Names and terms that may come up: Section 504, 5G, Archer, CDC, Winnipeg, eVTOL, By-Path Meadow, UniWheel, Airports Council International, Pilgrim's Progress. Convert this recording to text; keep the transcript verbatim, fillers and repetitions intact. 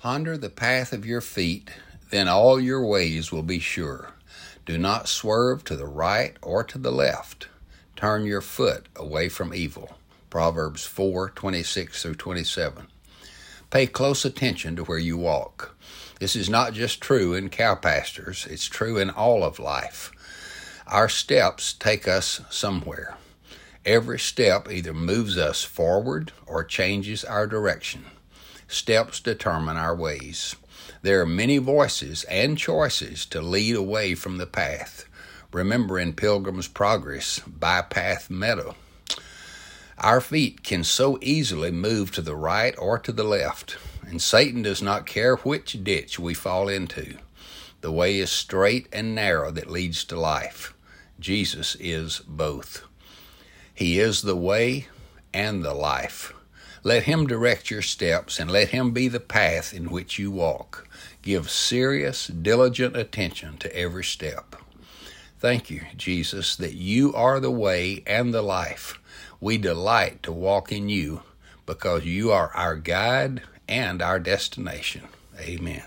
Ponder the path of your feet, then all your ways will be sure. Do not swerve to the right or to the left. Turn your foot away from evil. Proverbs four twenty-six through twenty-seven. Pay close attention to where you walk. This is not just true in cow pastures. It's true in all of life. Our steps take us somewhere. Every step either moves us forward or changes our direction. Steps determine our ways. There are many voices and choices to lead away from the path. Remember in Pilgrim's Progress, By-Path Meadow. Our feet can so easily move to the right or to the left, and Satan does not care which ditch we fall into. The way is straight and narrow that leads to life. Jesus is both. He is the way and the life. Let him direct your steps and let him be the path in which you walk. Give serious, diligent attention to every step. Thank you, Jesus, that you are the way and the life. We delight to walk in you because you are our guide and our destination. Amen.